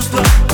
чувства.